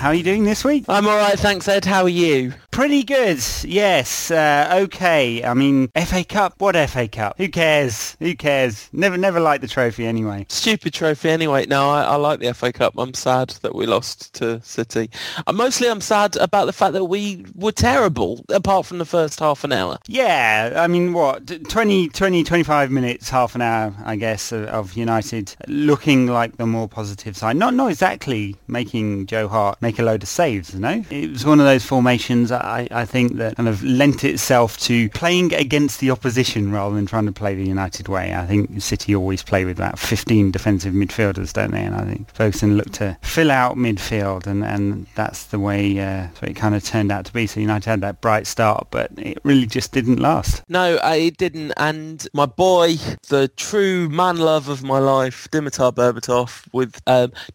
How are you doing this week? I'm all right, thanks, Ed. How are you? Pretty good, yes. Okay. I mean, FA Cup? What FA Cup? Who cares? Who cares? Never liked the trophy anyway. Stupid trophy anyway. No, I like the FA Cup. I'm sad that we lost to City. I'm sad about the fact that we were terrible, apart from the first half an hour. Yeah, I mean, what? 25 minutes, half an hour, I guess, of United looking like the more positive side. Not exactly making Joe Hart make a load of saves, you know? It was one of those formations, I think, that kind of lent itself to playing against the opposition rather than trying to play the United way. I think City always play with about 15 defensive midfielders, don't they? And I think Ferguson looked to fill out midfield, and that's the way it kind of turned out to be. So United had that bright start, but it really just didn't last. No, it didn't. And my boy, the true man love of my life, Dimitar Berbatov, with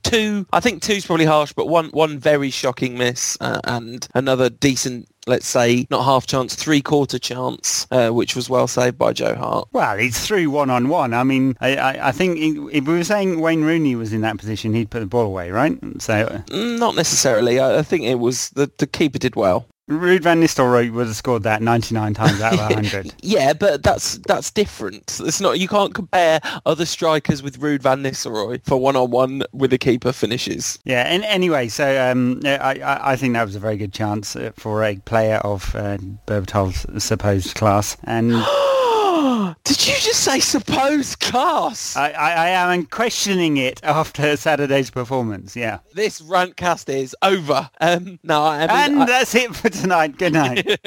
two, I think two's probably harsh, but one very shocking miss and another decent, let's say, not half chance, three-quarter chance, which was well saved by Joe Hart. Well, it's through one-on-one. I mean, I think if we were saying Wayne Rooney was in that position, he'd put the ball away, right? So not necessarily. I think it was the keeper did well. Ruud van Nistelrooy would have scored that 99 times out of 100. Yeah, but that's different. It's not, you can't compare other strikers with Ruud van Nistelrooy for one-on-one with a keeper finishes. Yeah, and anyway, so I think that was a very good chance for a player of Berbatov's supposed class. And... Did you just say supposed class? I am questioning it after Saturday's performance, yeah. This rantcast is over. That's it for tonight. Good night.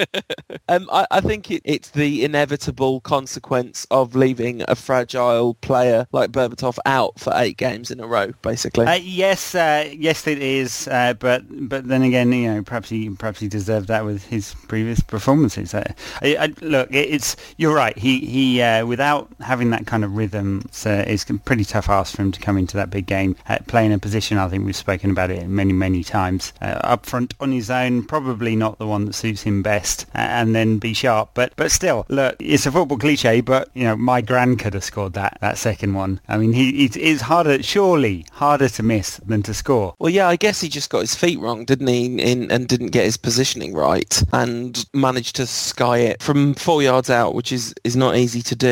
I think it's the inevitable consequence of leaving a fragile player like Berbatov out for 8 games in a row, basically. Yes, it is. But then again, you know, perhaps he deserved that with his previous performances. You're right. He without having that kind of rhythm, so it's a pretty tough ask for him to come into that big game, playing a position, I think we've spoken about it many times, up front on his own, probably not the one that suits him best, and then be sharp, but still, look, it's a football cliche, but you know, my gran could have scored that second one. I mean, it's surely harder to miss than to score. Well, yeah, I guess he just got his feet wrong, didn't he, and didn't get his positioning right, and managed to sky it from 4 yards out, which is not easy to do.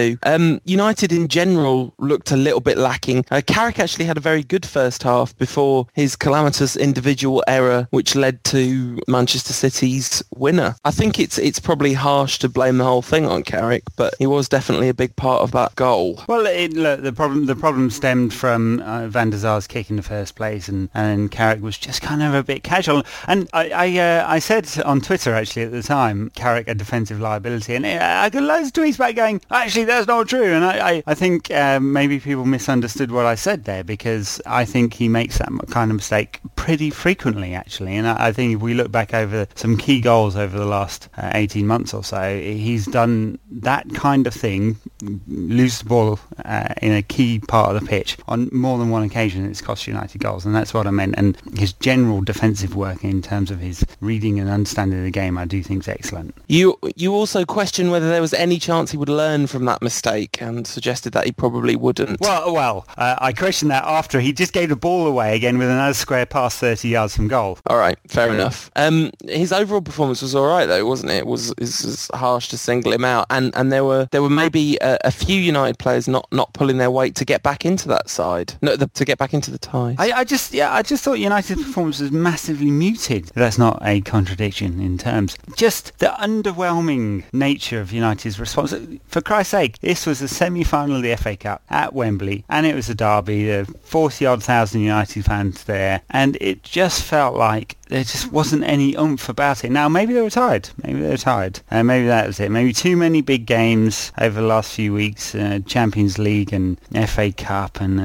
United in general looked a little bit lacking. Carrick actually had a very good first half before his calamitous individual error, which led to Manchester City's winner. I think it's probably harsh to blame the whole thing on Carrick, but he was definitely a big part of that goal. Well, the problem stemmed from Van der Sar kick in the first place, and Carrick was just kind of a bit casual. And I said on Twitter actually at the time, Carrick a defensive liability, and I got loads of tweets back going, actually that's not true, and I think maybe people misunderstood what I said there, because I think he makes that kind of mistake pretty frequently actually, and I think if we look back over some key goals over the last 18 months or so, he's done that kind of thing, lose the ball in a key part of the pitch on more than one occasion. It's cost United goals, and that's what I meant, and his general defensive work in terms of his reading and understanding of the game, I do think is excellent. You also question whether there was any chance he would learn from that mistake, and suggested that he probably wouldn't. Well, I questioned that after he just gave the ball away again with another square pass 30 yards from goal. All right, fair enough. His overall performance was all right though, wasn't it? It was harsh to single him out, and there were maybe a few United players not pulling their weight to get back into that side. No, to get back into the tie. I just thought United's performance was massively muted. That's not a contradiction in terms. Just the underwhelming nature of United's response. For Christ's sake, this was the semi-final of the FA Cup at Wembley, and it was a derby. There were 40-odd thousand United fans there, and it just felt like there just wasn't any oomph about it. Now, maybe they were tired. Maybe that was it. Maybe too many big games over the last few weeks, Champions League and FA Cup, and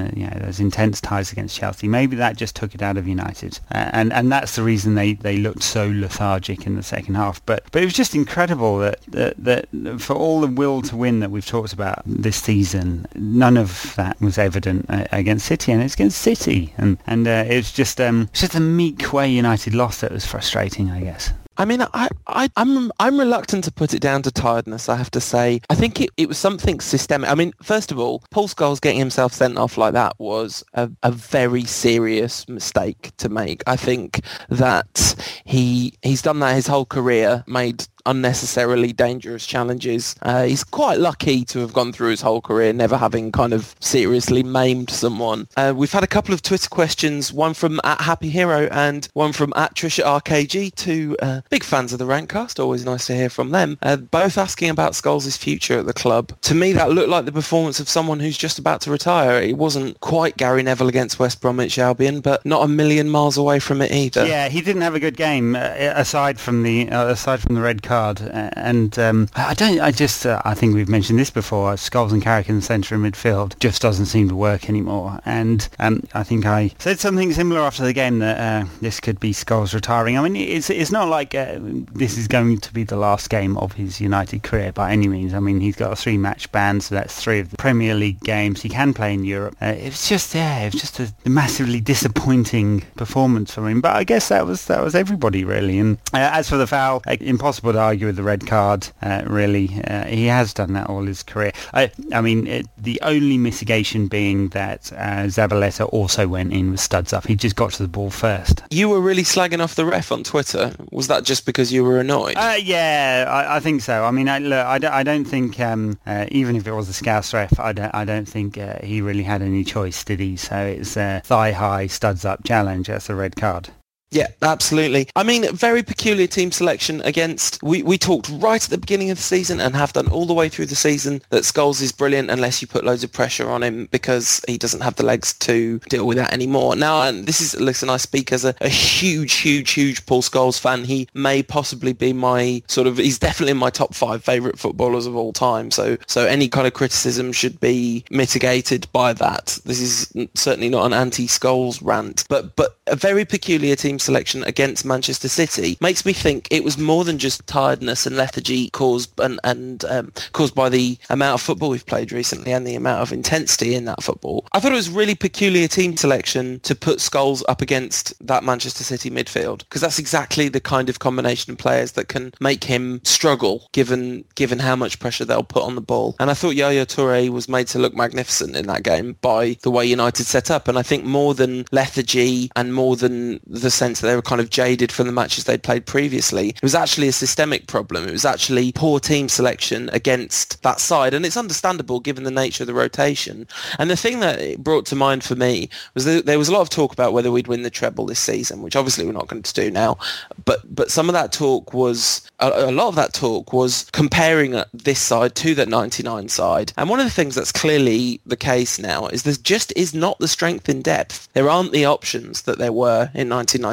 those intense ties against Chelsea. Maybe that just took it out of United. And that's the reason they looked so lethargic in the second half. But it was just incredible that for all the will to win that we've talked about this season, none of that was evident against City, and it's against City. And it's just a meek way United lost that was frustrating, I guess. I mean, I'm reluctant to put it down to tiredness, I have to say. I think it was something systemic. I mean, first of all, Paul Scholes getting himself sent off like that was a very serious mistake to make. I think that he's done that his whole career, made unnecessarily dangerous challenges. He's quite lucky to have gone through his whole career never having kind of seriously maimed someone. We've had a couple of Twitter questions, one from @HappyHero and one from @TrishaRKG, two big fans of the Rantcast. Always nice to hear from them. Both asking about Scholes' future at the club. To me, that looked like the performance of someone who's just about to retire. It wasn't quite Gary Neville against West Bromwich Albion, but not a million miles away from it either. Yeah, he didn't have a good game aside from the red card, and I think we've mentioned this before. Scholes and Carrick in the centre of midfield just doesn't seem to work anymore, and I think I said something similar after the game that this could be Scholes retiring. I mean, it's not like this is going to be the last game of his United career by any means. I mean, he's got a 3-match ban, so that's 3 of the Premier League games he can play in Europe. It was just a massively disappointing performance for him, but I guess that was everybody really. And as for the foul, impossible to argue with the red card, really. He has done that all his career. I mean, the only mitigation being that Zabaleta also went in with studs up. He just got to the ball first. You were really slagging off the ref on Twitter. Was that just because you were annoyed? Yeah, I think so. I mean, I don't think, even if it was a Scouse ref, I don't think he really had any choice, did he? So it's a thigh-high, studs-up challenge. That's a red card. Yeah, absolutely. I mean, very peculiar team selection against... We talked right at the beginning of the season and have done all the way through the season that Scholes is brilliant unless you put loads of pressure on him because he doesn't have the legs to deal with that anymore. Now, and this is... Listen, I speak as a huge Paul Scholes fan. He may possibly be my sort of... He's definitely my top 5 favourite footballers of all time. So any kind of criticism should be mitigated by that. This is certainly not an anti-Scholes rant. But a very peculiar team selection against Manchester City makes me think it was more than just tiredness and lethargy caused by the amount of football we've played recently and the amount of intensity in that football. I thought it was really peculiar team selection to put Scholes up against that Manchester City midfield, because that's exactly the kind of combination of players that can make him struggle given how much pressure they'll put on the ball. And I thought Yaya Toure was made to look magnificent in that game by the way United set up, and I think more than lethargy and more than the sense that they were kind of jaded from the matches they'd played previously. It was actually a systemic problem. It was actually poor team selection against that side, and it's understandable given the nature of the rotation. And the thing that it brought to mind for me was that there was a lot of talk about whether we'd win the treble this season, which obviously we're not going to do now, but some of that talk was, a lot of that talk was comparing this side to that 99 side. And one of the things that's clearly the case now is there just is not the strength in depth. There aren't the options that there were in 1999,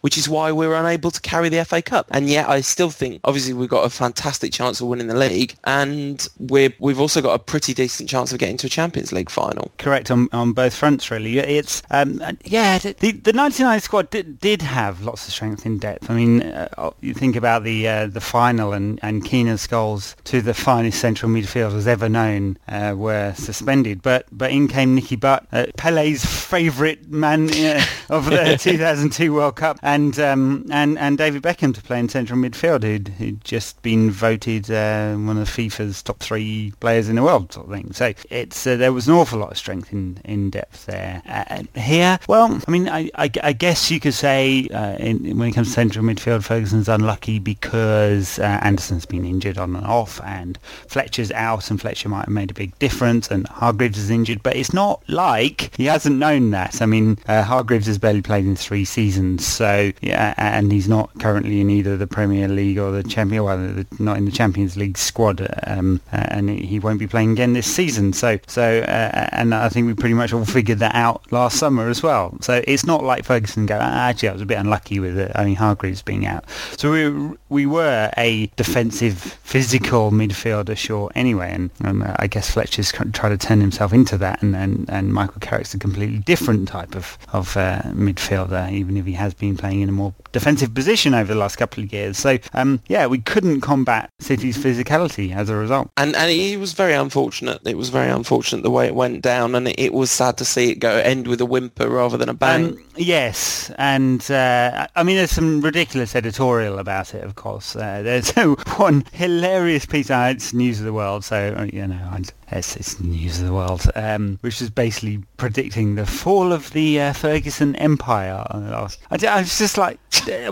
which is why we were unable to carry the FA Cup. And yet I still think, obviously, we've got a fantastic chance of winning the league, and we've also got a pretty decent chance of getting to a Champions League final. Correct, on both fronts, really. It's the 99 squad did have lots of strength in depth. I mean, you think about the final and Keenan's goals to the finest central midfielders ever known were suspended, but in came Nicky Butt, Pele's favourite man of the 2002 World Cup, and David Beckham to play in central midfield, who'd just been voted one of FIFA's top 3 players in the world, sort of thing. So it's there was an awful lot of strength in depth there. Here, well, I mean, I guess you could say when it comes to central midfield, Ferguson's unlucky because Anderson's been injured on and off, and Fletcher's out, and Fletcher might have made a big difference, and Hargreaves is injured, but it's not like he hasn't known that. I mean, Hargreaves has barely played in 3 seasons, so yeah, and he's not currently in either the Premier League or the Champions. Well, not in the Champions League squad, and he won't be playing again this season. So, and I think we pretty much all figured that out last summer as well. So it's not like Ferguson go, actually, I was a bit unlucky with it. I mean, Hargreaves being out. So we were a defensive, physical midfielder short anyway, and I guess Fletcher's tried to turn himself into that, and Michael Carrick's a completely different type of midfielder, even if he has been playing in a more defensive position over the last couple of years. So, we couldn't combat City's physicality as a result. And it was very unfortunate. It was very unfortunate the way it went down, and it was sad to see it go end with a whimper rather than a bang. Yes, and there's some ridiculous editorial about it, of course. There's one hilarious piece. It's News of the World, so, it's News of the World, which is basically predicting the fall of the Ferguson empire. I was just like,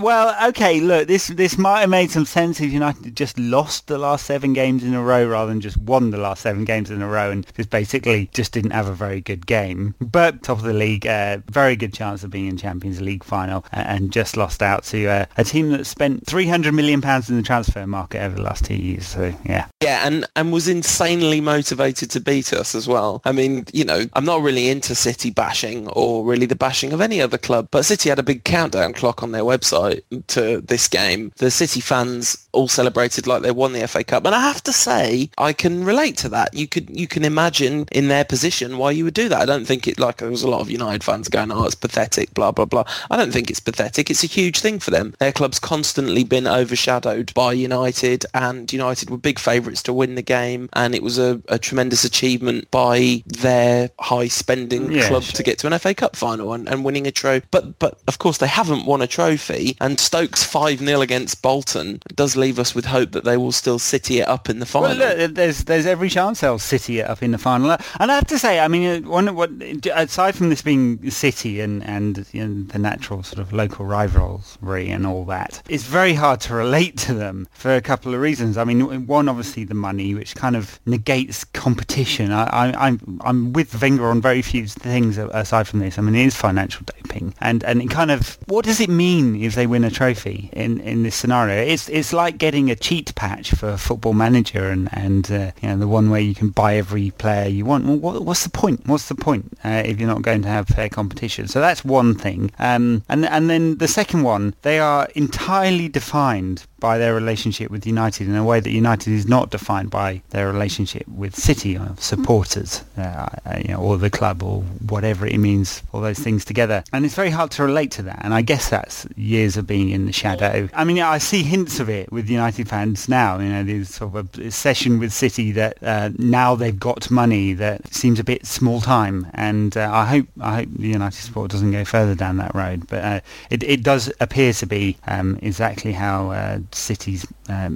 well, okay, look, this might have made some sense if United just lost the last 7 games in a row rather than just won the last 7 games in a row and just basically just didn't have a very good game. But top of the league, very good chance of being in Champions League final, and just lost out to a team that spent £300 million in the transfer market over the last 2 years. So, yeah. Yeah, and was insanely motivated to beat us as well. I mean, I'm not really into City bashing or really the bashing of any other club, but City had a big countdown clock on their website to this game. The City fans all celebrated like they won the FA Cup, and I have to say, I can relate to that. You can imagine in their position why you would do that. I don't think there was a lot of United fans going, oh, it's pathetic, blah, blah, blah. I don't think it's pathetic. It's a huge thing for them. Their club's constantly been overshadowed by United, and United were big favourites to win the game, and it was a tremendous achievement by their high-spending club to get to an FA Cup final and winning a trophy. But, of course, they haven't won a trophy, and Stoke's 5-0 against Bolton does leave us with hope that they will still City it up in the final. Well, look, there's every chance they'll City it up in the final. And I have to say, aside from this being City and the natural sort of local rivalry and all that, it's very hard to relate to them for a couple of reasons. I mean, one, obviously the money, which kind of negates competition. I'm with Wenger on very few things aside from this. I mean, it is financial doping, and it kind of, what does it mean if they win a trophy in this scenario? It's like getting a cheat patch for Football Manager and the one where you can buy every player you want. Well, what's the point? What's the point if you're not going to have fair competition? So that's one thing. And then the second one, they are entirely defined by their relationship with United in a way that United is not defined by their relationship with City or supporters, or the club or whatever it means, all those things together. And it's very hard to relate to that. And I guess that's years of being in the shadow. I mean, I see hints of it with United fans now, this sort of obsession with City that now they've got money that seems a bit small time. And I hope the United support doesn't go further down that road. But it does appear to be exactly how City's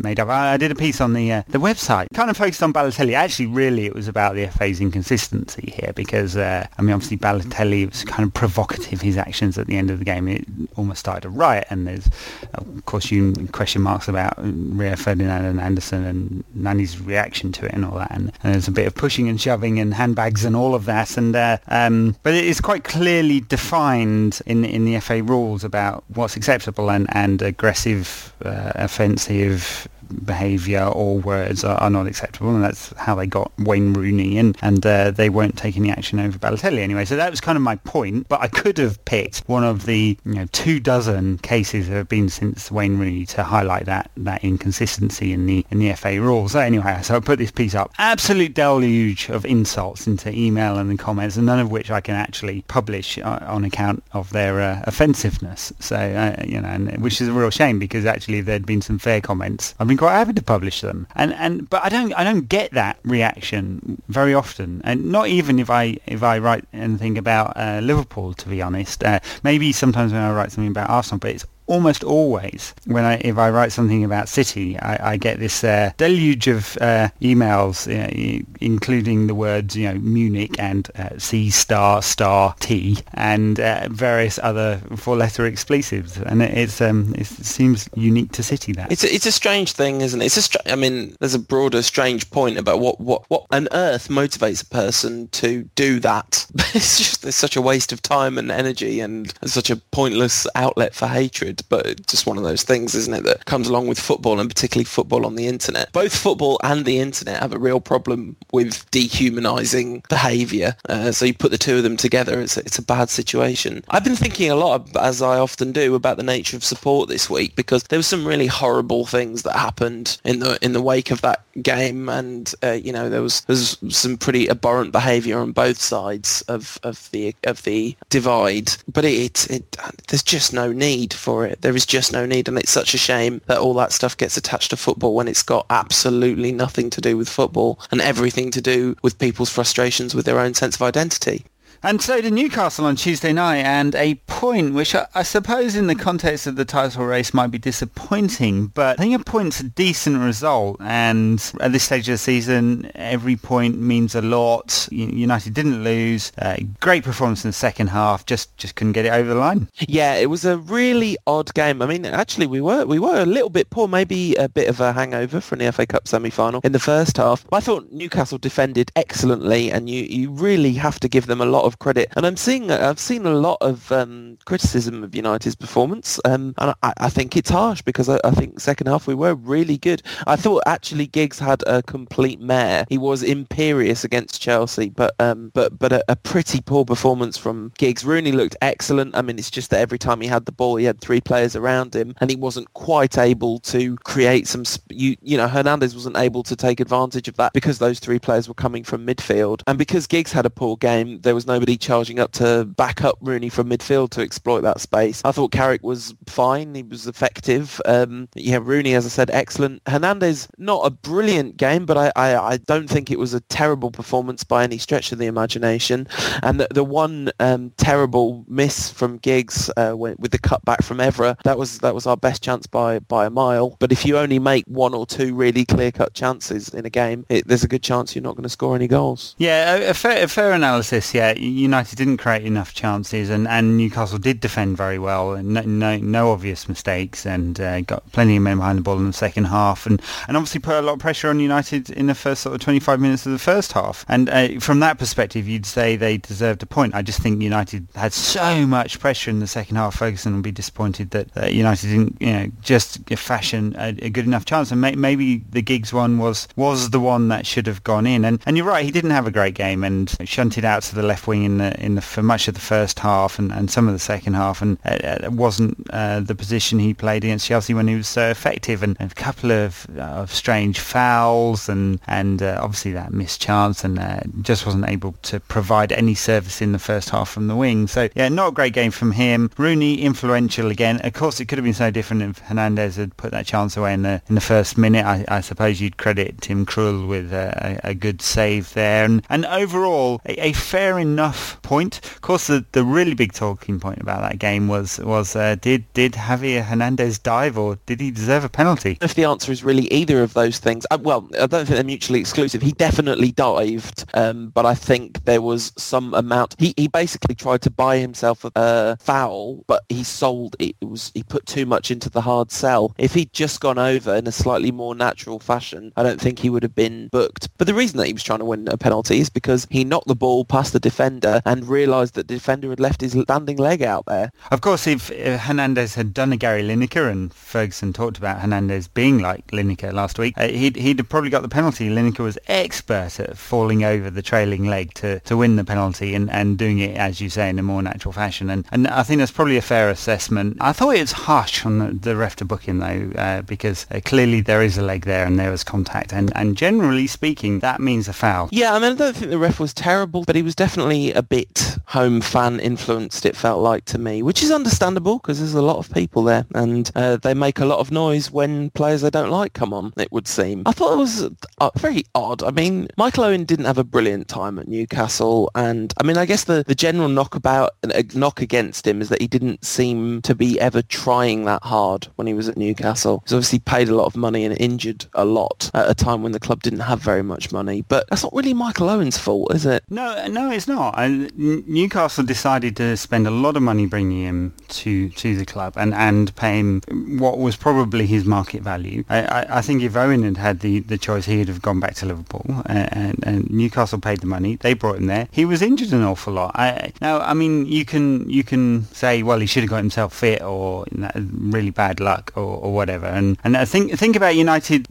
made up. I did a piece on the website, kind of focused on Balotelli. Actually, really, it was about the FA's inconsistency here because, obviously Balotelli was kind of provocative, his actions at the end of the game. It almost started a riot, and there's, of course, question marks about Rio Ferdinand and Anderson and Nani's reaction to it and all that. And there's a bit of pushing and shoving and handbags and all of that. And but it is quite clearly defined in the FA rules about what's acceptable and aggressive, offensive behaviour or words are not acceptable, and that's how they got Wayne Rooney in, and they weren't taking the action over Balotelli anyway. So that was kind of my point, but I could have picked one of the 24 cases there have been since Wayne Rooney to highlight that inconsistency in the FA rules. So anyway, so I put this piece up. Absolute deluge of insults into email and the comments, and none of which I can actually publish on account of their offensiveness. So, which is a real shame because actually there'd been some fair comments. I've been quite happy to publish them, but I don't get that reaction very often, and not even if I write anything about Liverpool, to be honest. Maybe sometimes when I write something about Arsenal, but it's almost always if I write something about City, I get this deluge of emails, including the words Munich and C**T and various other 4-letter expletives, and it seems unique to City. That it's a strange thing, isn't it? There's a broader strange point about what on earth motivates a person to do that. It's such a waste of time and energy, and such a pointless outlet for hatred. But it's just one of those things, isn't it, that comes along with football, and particularly football on the internet. Both football and the internet have a real problem with dehumanising behaviour. So you put the two of them together, it's a bad situation. I've been thinking a lot, as I often do, about the nature of support this week, because there were some really horrible things that happened in the wake of that game, and there was some pretty abhorrent behaviour on both sides of the divide. But there's just no need for it. There is just no need, and it's such a shame that all that stuff gets attached to football when it's got absolutely nothing to do with football and everything to do with people's frustrations with their own sense of identity. And so did Newcastle on Tuesday night, and a point which I suppose in the context of the title race might be disappointing, but I think a point's a decent result, and at this stage of the season, every point means a lot. United didn't lose. Great performance in the second half, just couldn't get it over the line. Yeah, it was a really odd game. I mean, actually, we were a little bit poor, maybe a bit of a hangover from the FA Cup semi-final in the first half. I thought Newcastle defended excellently, and you really have to give them a lot of credit, and I've seen a lot of criticism of United's performance, and I think it's harsh, because I think second half we were really good. I thought actually Giggs had a complete mare. He was imperious against Chelsea, but a pretty poor performance from Giggs. Rooney looked excellent. I mean, it's just that every time he had the ball, he had three players around him, and he wasn't quite able to create some. Hernandez wasn't able to take advantage of that because those three players were coming from midfield, and because Giggs had a poor game, there was nobody charging up to back up Rooney from midfield to exploit that space. I thought Carrick was fine. He was effective. Rooney, as I said, excellent. Hernandez, not a brilliant game, but I don't think it was a terrible performance by any stretch of the imagination. And the one terrible miss from Giggs with the cutback from Evra, that was our best chance by a mile. But if you only make one or two really clear-cut chances in a game, there's a good chance you're not going to score any goals. Yeah, a fair analysis, yeah. United didn't create enough chances, and Newcastle did defend very well, and no obvious mistakes, and got plenty of men behind the ball in the second half, and obviously put a lot of pressure on United in the first sort of 25 minutes of the first half, and from that perspective you'd say they deserved a point. I just think United had so much pressure in the second half. Ferguson will be disappointed that United didn't just fashion a good enough chance, and maybe the Giggs one was the one that should have gone in, and you're right, he didn't have a great game and shunted out to the left wing in the for much of the first half and some of the second half, and it wasn't the position he played against Chelsea when he was so effective, and a couple of strange fouls and obviously that missed chance, and just wasn't able to provide any service in the first half from the wing. So yeah, not a great game from him. Rooney influential again. Of course, it could have been so different if Hernandez had put that chance away in the first minute. I suppose you'd credit Tim Krul with a good save there, and overall a fair enough point. Of course, the really big talking point about that game was did Javier Hernandez dive, or did he deserve a penalty? If the answer is really either of those things, I don't think they're mutually exclusive. He definitely dived, but I think there was some amount. He basically tried to buy himself a foul, but he sold it. He put too much into the hard sell. If he'd just gone over in a slightly more natural fashion, I don't think he would have been booked. But the reason that he was trying to win a penalty is because he knocked the ball past the defender and realised that the defender had left his landing leg out there. Of course, if Hernandez had done a Gary Lineker, and Ferguson talked about Hernandez being like Lineker last week, he'd have probably got the penalty. Lineker was expert at falling over the trailing leg to win the penalty, and doing it, as you say, in a more natural fashion. And I think that's probably a fair assessment. I thought it was harsh on the ref to book him, though, because clearly there is a leg there and there was contact. And generally speaking, that means a foul. Yeah, I mean, I don't think the ref was terrible, but he was definitely a bit home fan influenced, it felt like to me, which is understandable because there's a lot of people there, and they make a lot of noise when players they don't like come on, it would seem. I thought it was very odd. I mean, Michael Owen didn't have a brilliant time at Newcastle, and I mean, I guess the general knock against him is that he didn't seem to be ever trying that hard when he was at Newcastle. He's obviously paid a lot of money and injured a lot at a time when the club didn't have very much money, but that's not really Michael Owen's fault, is it? No, it's not. Newcastle decided to spend a lot of money bringing him to the club and pay him what was probably his market value. I think if Owen had the choice, he would have gone back to Liverpool, and Newcastle paid the money. They brought him there. He was injured an awful lot. I mean, you can say, well, he should have got himself fit, or really bad luck, or whatever. And think about United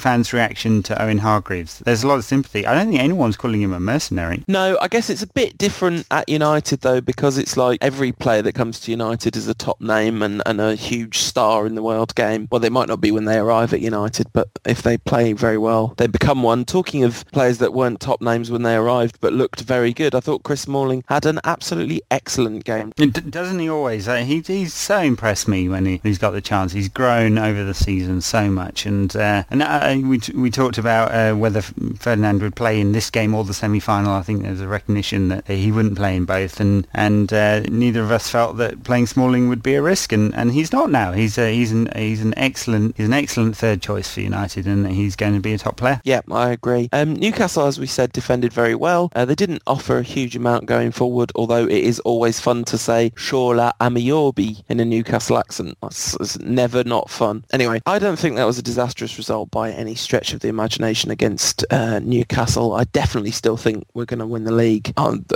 fans' reaction to Owen Hargreaves. There's a lot of sympathy. I don't think anyone's calling him a mercenary. No, I guess it's a bit bit different at United, though, because it's like every player that comes to United is a top name and a huge star in the world game. Well, they might not be when they arrive at United, but if they play very well, they become one. Talking of players that weren't top names when they arrived but looked very good, I thought Chris Smalling had an absolutely excellent game. Doesn't he always? He's so impressed me when he's got the chance. He's grown over the season so much. And we talked about whether Ferdinand would play in this game or the semi-final. I think there's a recognition that he wouldn't play in both. And neither of us felt that playing Smalling would be a risk. And he's not now. He's an excellent third choice for United, and he's going to be a top player. Yeah, I agree. Newcastle, as we said, defended very well. They didn't offer a huge amount going forward, although it is always fun to say Shola Amiobi in a Newcastle accent. It's never not fun. Anyway, I don't think that was a disastrous result by any stretch of the imagination against Newcastle. I definitely still think we're going to win the league.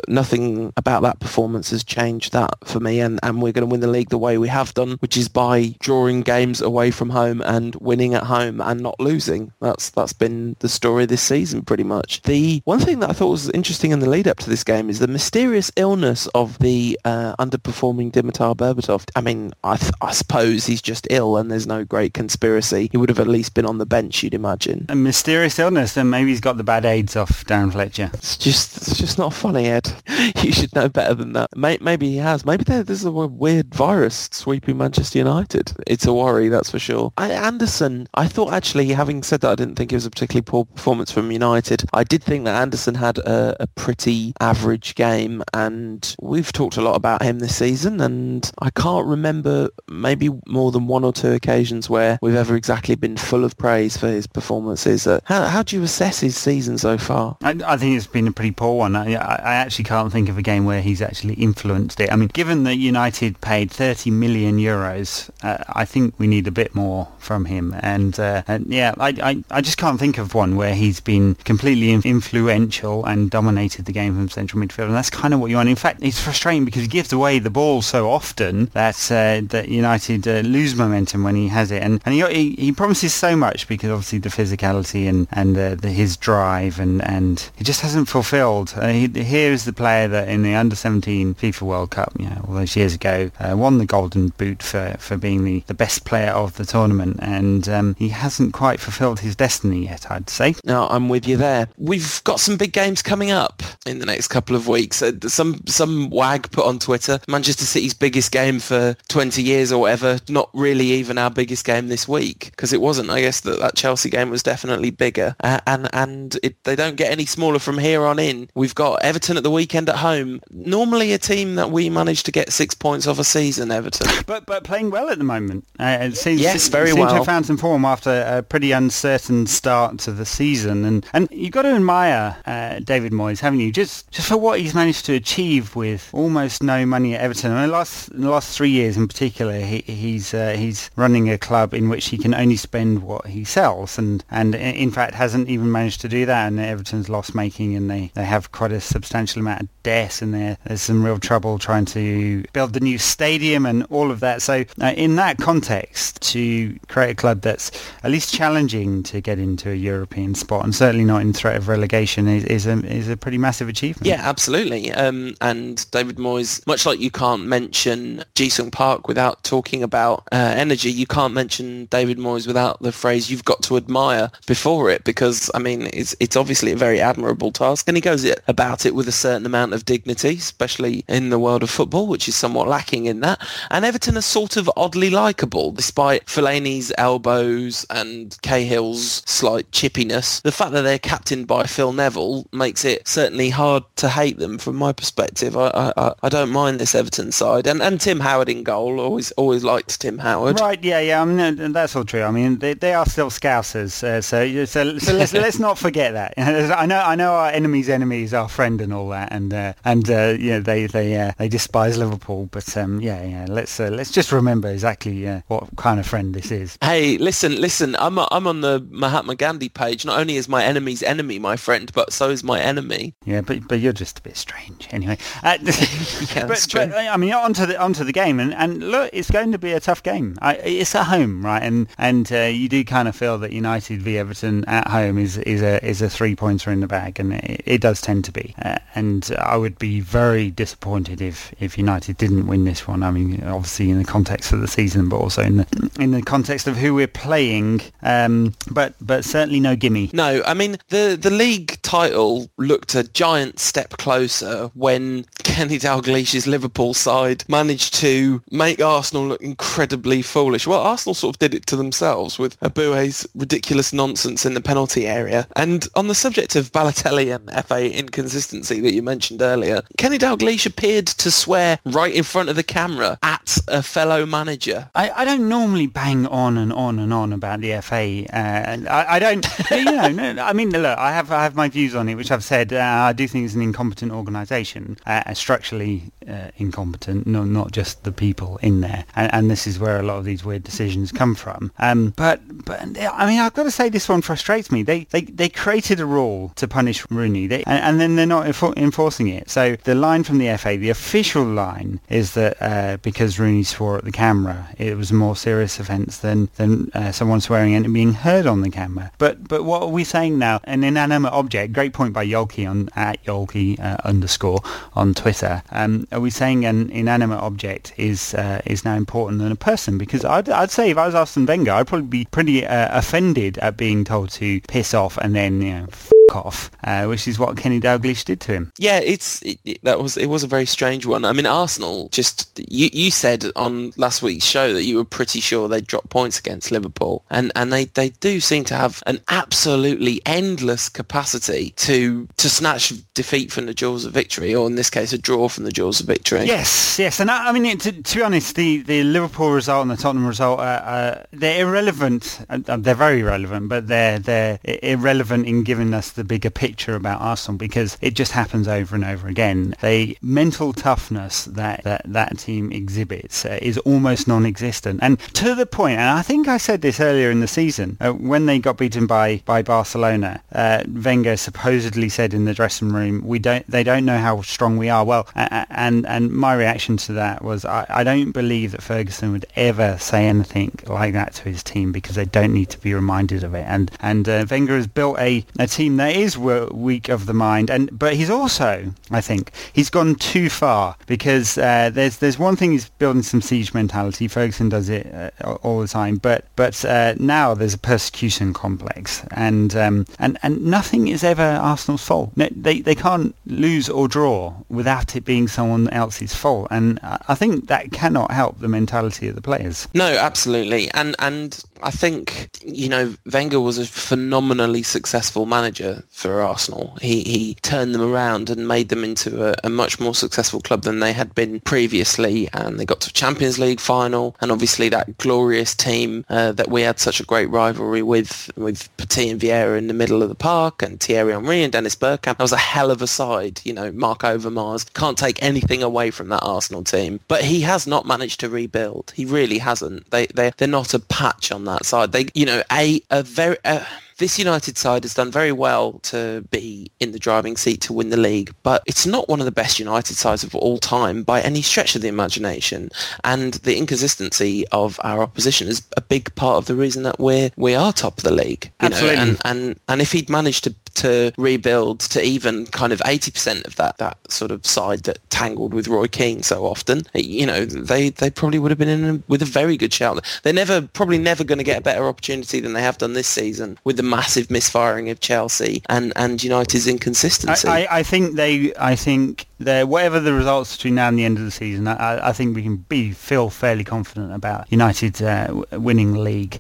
Nothing about that performance has changed that for me, and we're going to win the league the way we have done, which is by drawing games away from home and winning at home and not losing. That's been the story this season, pretty much. The one thing that I thought was interesting in the lead up to this game is the mysterious illness of the underperforming Dimitar Berbatov. I mean, I suppose he's just ill and there's no great conspiracy. He would have at least been on the bench, you'd imagine. A mysterious illness, and maybe he's got the bad aids off Darren Fletcher. It's just not funny, Ed. You should know better than that. Maybe he has. Maybe there's a weird virus sweeping Manchester United. It's a worry, that's for sure. Anderson, I thought, actually, having said that, I didn't think it was a particularly poor performance from United. I did think that Anderson had a pretty average game, and we've talked a lot about him this season, and I can't remember maybe more than one or two occasions where we've ever exactly been full of praise for his performances. How do you assess his season so far? I think it's been a pretty poor one. I actually can't think of a game where he's actually influenced it. I mean, given that United paid 30 million euros, I think we need a bit more from him. And I just can't think of one where he's been completely influential and dominated the game from central midfield. And that's kind of what you want. In fact, it's frustrating because he gives away the ball so often that United lose momentum when he has it. And he promises so much because obviously the physicality and his drive and he just hasn't fulfilled. Here is the player that in the under-17 FIFA World Cup, you know, all those years ago, won the Golden Boot for being the best player of the tournament. And he hasn't quite fulfilled his destiny yet, I'd say. No, I'm with you there. We've got some big games coming up in the next couple of weeks. Some wag put on Twitter, Manchester City's biggest game for 20 years or whatever, not really even our biggest game this week, because it wasn't. I guess that Chelsea game was definitely bigger. They don't get any smaller from here on in. We've got Everton at the weekend at home. Normally a team that we manage to get 6 points off a season, Everton. But playing well at the moment. It seems to have found some form after a pretty uncertain start to the season. And you've got to admire David Moyes, haven't you? Just for what he's managed to achieve with almost no money at Everton. And in the last 3 years in particular, he's running a club in which he can only spend what he sells, and in fact hasn't even managed to do that. And Everton's loss-making, and they have quite a substantial amount of debt, and there's some real trouble trying to build the new stadium and all of that. So in that context, to create a club that's at least challenging to get into a European spot and certainly not in threat of relegation is a pretty massive achievement. Yeah, absolutely. And David Moyes, much like you can't mention Jisung Park without talking about energy, you can't mention David Moyes without the phrase "you've got to admire" before it, because I mean it's obviously a very admirable task, and he goes about it with a certain amount of dignity, especially in the world of football, which is somewhat lacking in that. And Everton are sort of oddly likeable, despite Fellaini's elbows and Cahill's slight chippiness. The fact that they're captained by Phil Neville makes it certainly hard to hate them from my perspective. I don't mind this Everton side, and Tim Howard in goal. Always liked Tim Howard. Right, yeah. I mean, that's all true. I mean, they are still Scousers, so let's not forget that. I know our enemy's enemy is our friend and all that, and they despise Liverpool, but let's just remember exactly what kind of friend this is. Hey, listen, I'm on the Mahatma Gandhi page. Not only is my enemy's enemy my friend, but so is my enemy. Yeah, but you're just a bit strange anyway. Yeah, but I mean, onto the game, and look, it's going to be a tough game. It's at home, right? And you do kind of feel that United v Everton at home is a 3-pointer in the bag, and it does tend to be. And I would be very disappointed if United didn't win this one. I mean, obviously in the context of the season, but also in the context of who we're playing. But certainly no gimme. No, I mean, the league title looked a giant step closer when Kenny Dalglish's Liverpool side managed to make Arsenal look incredibly foolish. Well, Arsenal sort of did it to themselves with Abue's ridiculous nonsense in the penalty area. And on the subject of Balotelli and FA inconsistency that you mentioned earlier, Kenny Dalglish appeared to swear right in front of the camera at a fellow manager. I don't normally bang on and on about the FA. I don't, you know, no, I mean, look, I have my views on it, which I've said. I do think it's an incompetent organisation, structurally incompetent, no, not just the people in there. And this is where a lot of these weird decisions come from. But I mean, I've got to say this one frustrates me. They created a rule to punish Rooney, and then they're not enforcing it. So the line from the FA, the official line, is that because Rooney swore at the camera, it was a more serious offence than someone swearing and being heard on the camera. But what are we saying now? An inanimate object. Great point by Yolki on @Yolki _ on Twitter. Are we saying an inanimate object is now important than a person? Because I'd say if I was Arsene Wenger, I'd probably be pretty offended at being told to piss off and then, you know, off, which is what Kenny Dalglish did to him. Yeah, it was a very strange one. I mean, Arsenal just, you said on last week's show that you were pretty sure they'd drop points against Liverpool, and they do seem to have an absolutely endless capacity to snatch defeat from the jaws of victory, or in this case a draw from the jaws of victory. Yes, and I mean, to be honest, the Liverpool result and the Tottenham result, they're irrelevant. They're very relevant, but they're irrelevant in giving us the bigger picture about Arsenal, because it just happens over and over again. The mental toughness that team exhibits is almost non-existent, and to the point, and I think I said this earlier in the season, when they got beaten by Barcelona, Wenger supposedly said in the dressing room, they don't know how strong we are. Well, and my reaction to that was, I don't believe that Ferguson would ever say anything like that to his team, because they don't need to be reminded of it, and Wenger has built a team that is weak of the mind, but he's also, I think, he's gone too far, because there's one thing, he's building some siege mentality. Ferguson does it all the time, but now there's a persecution complex, and nothing is ever Arsenal's fault. They can't lose or draw without it being someone else's fault, and I think that cannot help the mentality of the players. No, absolutely, and I think, you know, Wenger was a phenomenally successful manager for Arsenal. He turned them around and made them into a much more successful club than they had been previously, and they got to a Champions League final, and obviously that glorious team that we had such a great rivalry with Petit and Vieira in the middle of the park, and Thierry Henry and Dennis Bergkamp. That was a hell of a side, you know. Marco Overmars, can't take anything away from that Arsenal team, but he has not managed to rebuild. He really hasn't. They're not a patch on that side. They, you know, a very... This United side has done very well to be in the driving seat to win the league, but it's not one of the best United sides of all time by any stretch of the imagination. And the inconsistency of our opposition is a big part of the reason that we are top of the league. Absolutely. And if he'd managed to rebuild to even kind of 80% of that sort of side that tangled with Roy Keane so often, you know, they probably would have been in with a very good shout. They're probably never going to get a better opportunity than they have done this season, with the massive misfiring of Chelsea and United's inconsistency. I think whatever the results between now and the end of the season, I think we can feel fairly confident about United winning the league.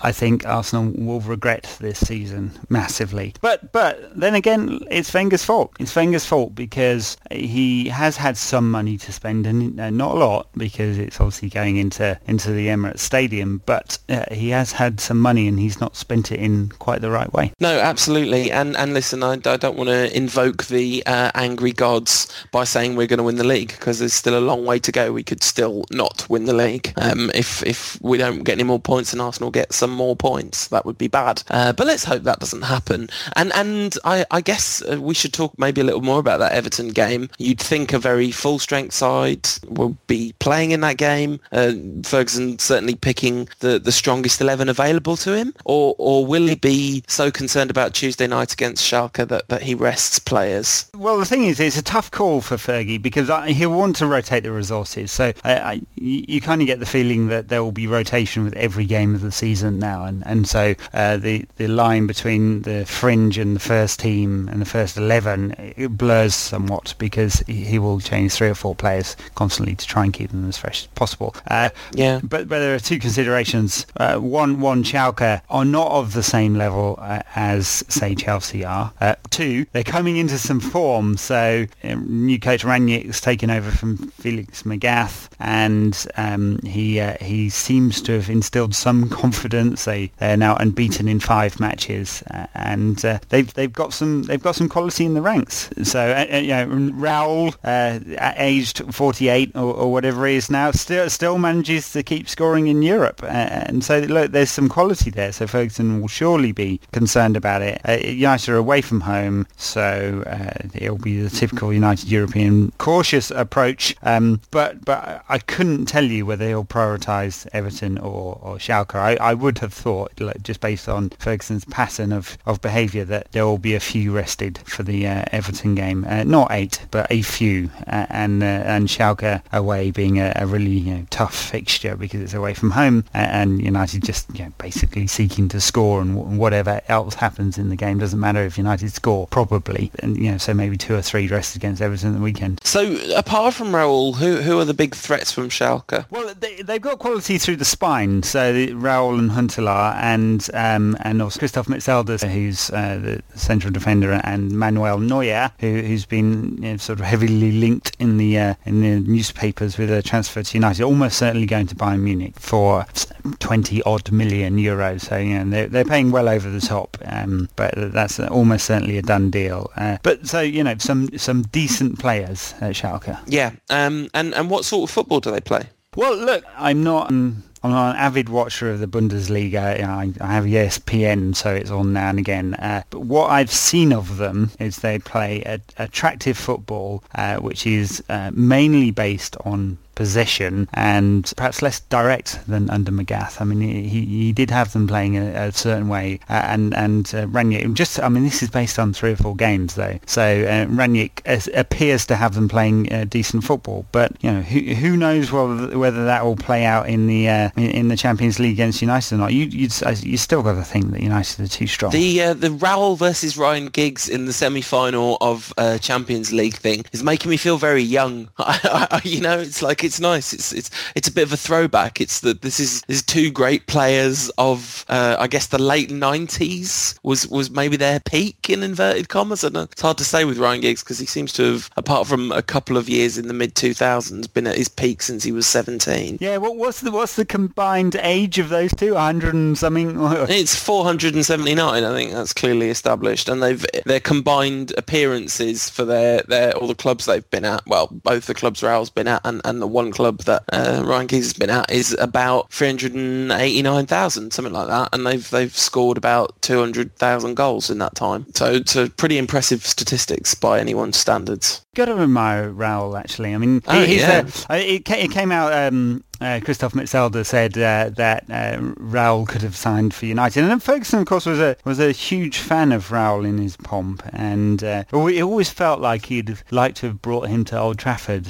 I think Arsenal will regret this season massively. But then again, it's Wenger's fault. It's Wenger's fault, because he has had some money to spend, and not a lot, because it's obviously going into the Emirates Stadium, but he has had some money and he's not spent it in quite the right way. No, absolutely. And listen, I don't want to invoke the angry gods by saying we're going to win the league, because there's still a long way to go. We could still not win the league if we don't get any more points and Arsenal get some more points. That would be bad. But let's hope that doesn't happen. And I guess we should talk maybe a little more about that Everton game. You'd think a very full-strength side will be playing in that game. Ferguson certainly picking the strongest 11 available to him, or will he be so concerned about Tuesday night against Schalke that he rests players? Well, the thing is, it's a tough call call for Fergie, because he'll want to rotate the resources. So you kind of get the feeling that there will be rotation with every game of the season now. And so the line between the fringe and the first team and the first 11, it blurs somewhat, because he will change 3 or 4 players constantly to try and keep them as fresh as possible. But there are two considerations. One, Schalke are not of the same level as, say, Chelsea are. Two, they're coming into some form. So new coach Ranieri's taken over from Felix Magath, and he seems to have instilled some confidence. They're now unbeaten in 5 matches, and they've got some quality in the ranks. So Raúl, aged 48 or whatever he is now, still manages to keep scoring in Europe, and so look, there's some quality there. So Ferguson will surely be concerned about it. United are away from home, so it'll be the typical United European cautious approach. But I couldn't tell you whether he'll prioritise Everton or Schalke. I would have thought, just based on Ferguson's pattern of behaviour, that there will be a few rested for the Everton game. Not 8, but a few. And Schalke away being a really tough fixture, because it's away from home, and United just basically seeking to score, and whatever else happens in the game doesn't matter if United score, probably. And so maybe 2 or 3 rested against Everton at the weekend. So apart from Raúl, who are the big threats from Schalke? Well, they've got quality through the spine. So Raúl and Huntelaar, and also Christoph Metzelder, who's the central defender, and Manuel Neuer, who's been sort of heavily linked in the newspapers with a transfer to United, almost certainly going to Bayern Munich for 20-odd million euros. So they're paying well over the top, but that's almost certainly a done deal. But so some decent players at Schalke. Yeah, and what sort of football do they play? Well, look, I'm an avid watcher of the Bundesliga. I have ESPN, so it's on now and again. But what I've seen of them is they play attractive football, which is mainly based on possession, and perhaps less direct than under Magath. I mean, he did have them playing a certain way, and Ranieri just, I mean, this is based on 3 or 4 games though, so Ranieri appears to have them playing decent football, but who knows whether that will play out in the Champions League against United or not. You still got to think that United are too strong. The Raúl versus Ryan Giggs in the semi-final of Champions League thing is making me feel very young. It's like, it's nice. It's a bit of a throwback. It's that this is 2 great players of I guess the late 90s was maybe their peak, in inverted commas. I don't know. It's hard to say with Ryan Giggs, because he seems to have, apart from a couple of years in the mid 2000s, been at his peak since he was 17. Yeah. What's the combined age of those two? 100 and something. It's 479. I think that's clearly established. And their combined appearances for their all the clubs they've been at. Well, both the clubs Raúl's been at and the one club that Ryan Giggs has been at is about 389,000, something like that, and they've scored about 200,000 goals in that time. So it's pretty impressive statistics by anyone's standards. Got to admire Raúl, actually. I mean, it came out. Christoph Metzelder said that Raúl could have signed for United, and then Ferguson, of course, was a huge fan of Raúl in his pomp, and it always felt like he'd like to have brought him to Old Trafford,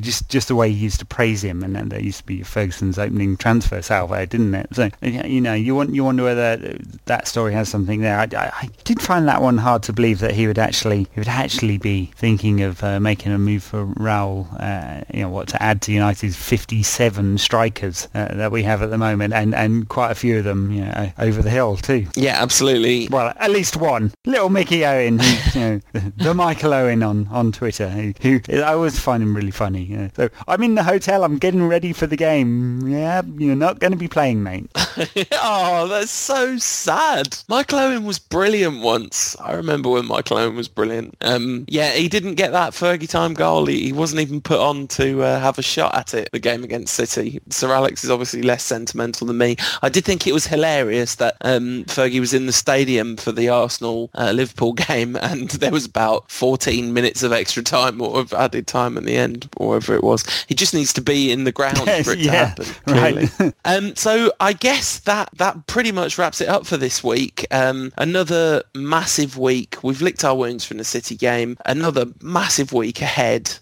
just the way he used to praise him, and that used to be Ferguson's opening transfer salvo, didn't it? So you wonder whether that story has something there. I did find that one hard to believe, that he would actually be thinking of making a move for Raúl. To add to United's 57. Strikers that we have at the moment, and quite a few of them over the hill too. Yeah, absolutely. Well, at least one. Little Mickey Owen, the Michael Owen on Twitter, who I always find him really funny. So I'm in the hotel, I'm getting ready for the game. Yeah, you're not going to be playing, mate. Oh, that's so sad. Michael Owen was brilliant once. I remember when Michael Owen was brilliant. He didn't get that Fergie time goal. He wasn't even put on to have a shot at it, the game against City. Sir Alex is obviously less sentimental than me. I did think it was hilarious that Fergie was in the stadium for the Arsenal Liverpool game, and there was about 14 minutes of extra time or of added time at the end, or whatever it was. He just needs to be in the ground for it to happen. Right. So I guess yes, that pretty much wraps it up for this week. Another massive week. We've licked our wounds from the City game. Another massive week ahead.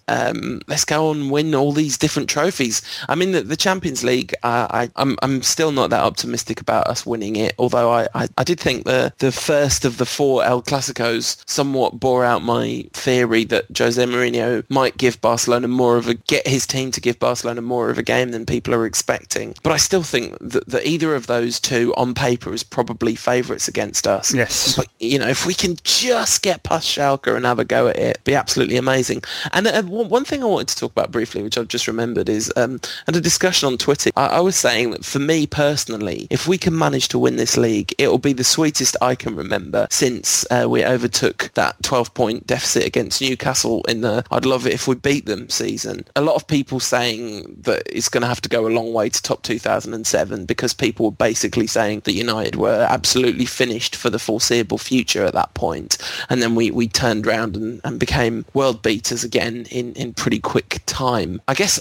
Let's go and win all these different trophies. I mean, the Champions League, I'm still not that optimistic about us winning it, although I did think the first of the four El Clasicos somewhat bore out my theory that Jose Mourinho might give Barcelona more of a... get his team to give Barcelona more of a game than people are expecting. But I still think that either of those two on paper is probably favourites against us. Yes. But, you know, if we can just get past Schalke and have a go at it, it'd be absolutely amazing. And one thing I wanted to talk about briefly, which I've just remembered, is and a discussion on Twitter. I was saying that for me personally, if we can manage to win this league, it will be the sweetest I can remember since we overtook that 12-point deficit against Newcastle in the I'd love it if we beat them season. A lot of people saying that it's going to have to go a long way to top 2007 because people were basically saying that United were absolutely finished for the foreseeable future at that point. And then we turned around and became world beaters again in pretty quick time. I guess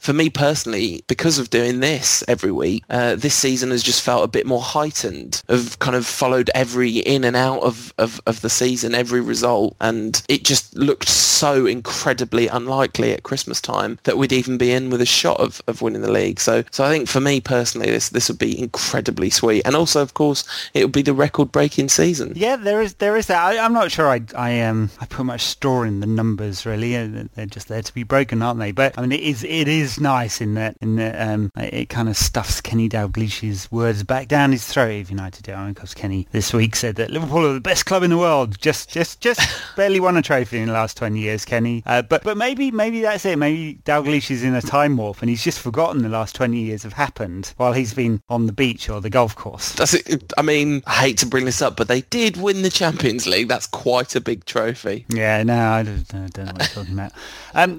for me personally, because of doing this every week, this season has just felt a bit more heightened. I've kind of followed every in and out of the season, every result, and it just looked so incredibly unlikely at Christmas time that we'd even be in with a shot of winning the league. So I think for me personally, this would be incredibly sweet. And also, of course, it would be the record-breaking season. Yeah, there is that. I'm not sure I put much store in the numbers, really. They're just there to be broken, aren't they? But I mean, it is nice in that it kind of stuffs Kenny Dalglish's words back down his throat. If United do, because Kenny this week said that Liverpool are the best club in the world. Just barely won a trophy in the last 20 years, Kenny. But maybe that's it. Maybe Dalglish is in a time warp and he's just forgotten the last 20 years have happened while he's been on the beach or the golf course. That's it. I mean, I hate to bring this up, but they did win the Champions League. That's quite a big trophy. Yeah, no, I don't know what you're talking about.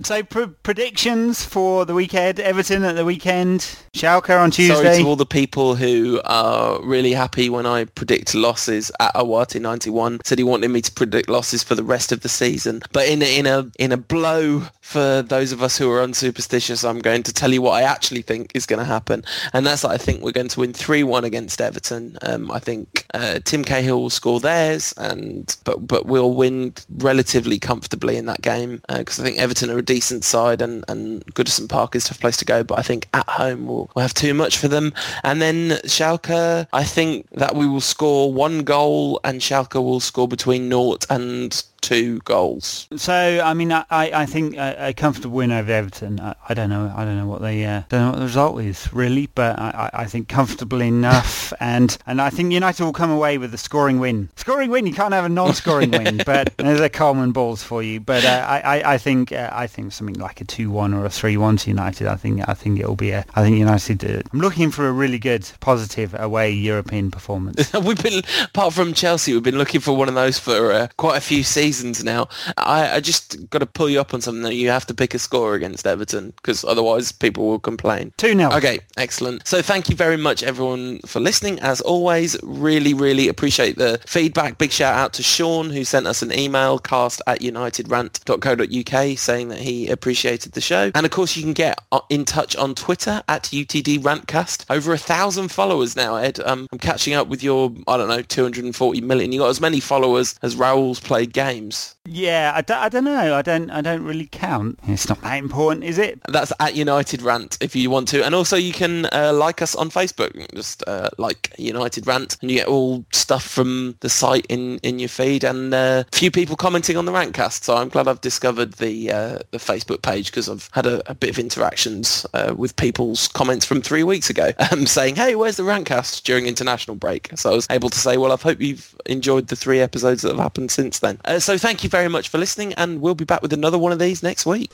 So predictions for the weekend. Everton at the weekend. Schalke on Tuesday. Sorry to all the people who are really happy when I predict losses. At Awati91 said he wanted me to predict losses for the rest of the season. But in a blow for those of us who are unsuperstitious, I'm going to tell you what I actually think is going to happen. And that's that I think we're going to win 3-1 against Everton. I think Tim Cahill will score theirs, but we'll win relatively comfortably in that game because I think Everton are a decent side and Goodison Park is a tough place to go. But I think at home we'll have too much for them. And then Schalke, I think that we will score one goal and Schalke will score between 0 and 2 goals. So I mean, I think a comfortable win over Everton. I don't know what they don't know what the result is really, but I think comfortable enough, and I think United will come away with a scoring win. You can't have a non-scoring win, but there's a Coleman balls for you. But I think something like a 2-1 or a 3-1 to United. I think it'll be United. I'm looking for a really good positive away European performance. We've been, apart from Chelsea, we've been looking for one of those for quite a few seasons now. I just got to pull you up on something. That you have to pick a score against Everton because otherwise people will complain. 2-0. Okay, excellent. So thank you very much everyone for listening. As always, really, really appreciate the feedback. Big shout out to Sean who sent us an email, cast@unitedrant.co.uk, saying that he appreciated the show. And of course you can get in touch on Twitter @UTDRantcast. Over 1,000 followers now, Ed. I'm catching up with your, 240 million. You got as many followers as Raúl's played games. Yeah, I don't know. I don't really count. It's not that important, is it? That's @UnitedRant if you want to. And also you can like us on Facebook. Just like United Rant and you get all stuff from the site in your feed. And few people commenting on the Rantcast. So I'm glad I've discovered the Facebook page because I've had a bit of interactions with people's comments from 3 weeks ago saying, hey, where's the Rantcast during international break? So I was able to say, well, I hope you've enjoyed the 3 episodes that have happened since then. So thank you very much for listening, and we'll be back with another one of these next week.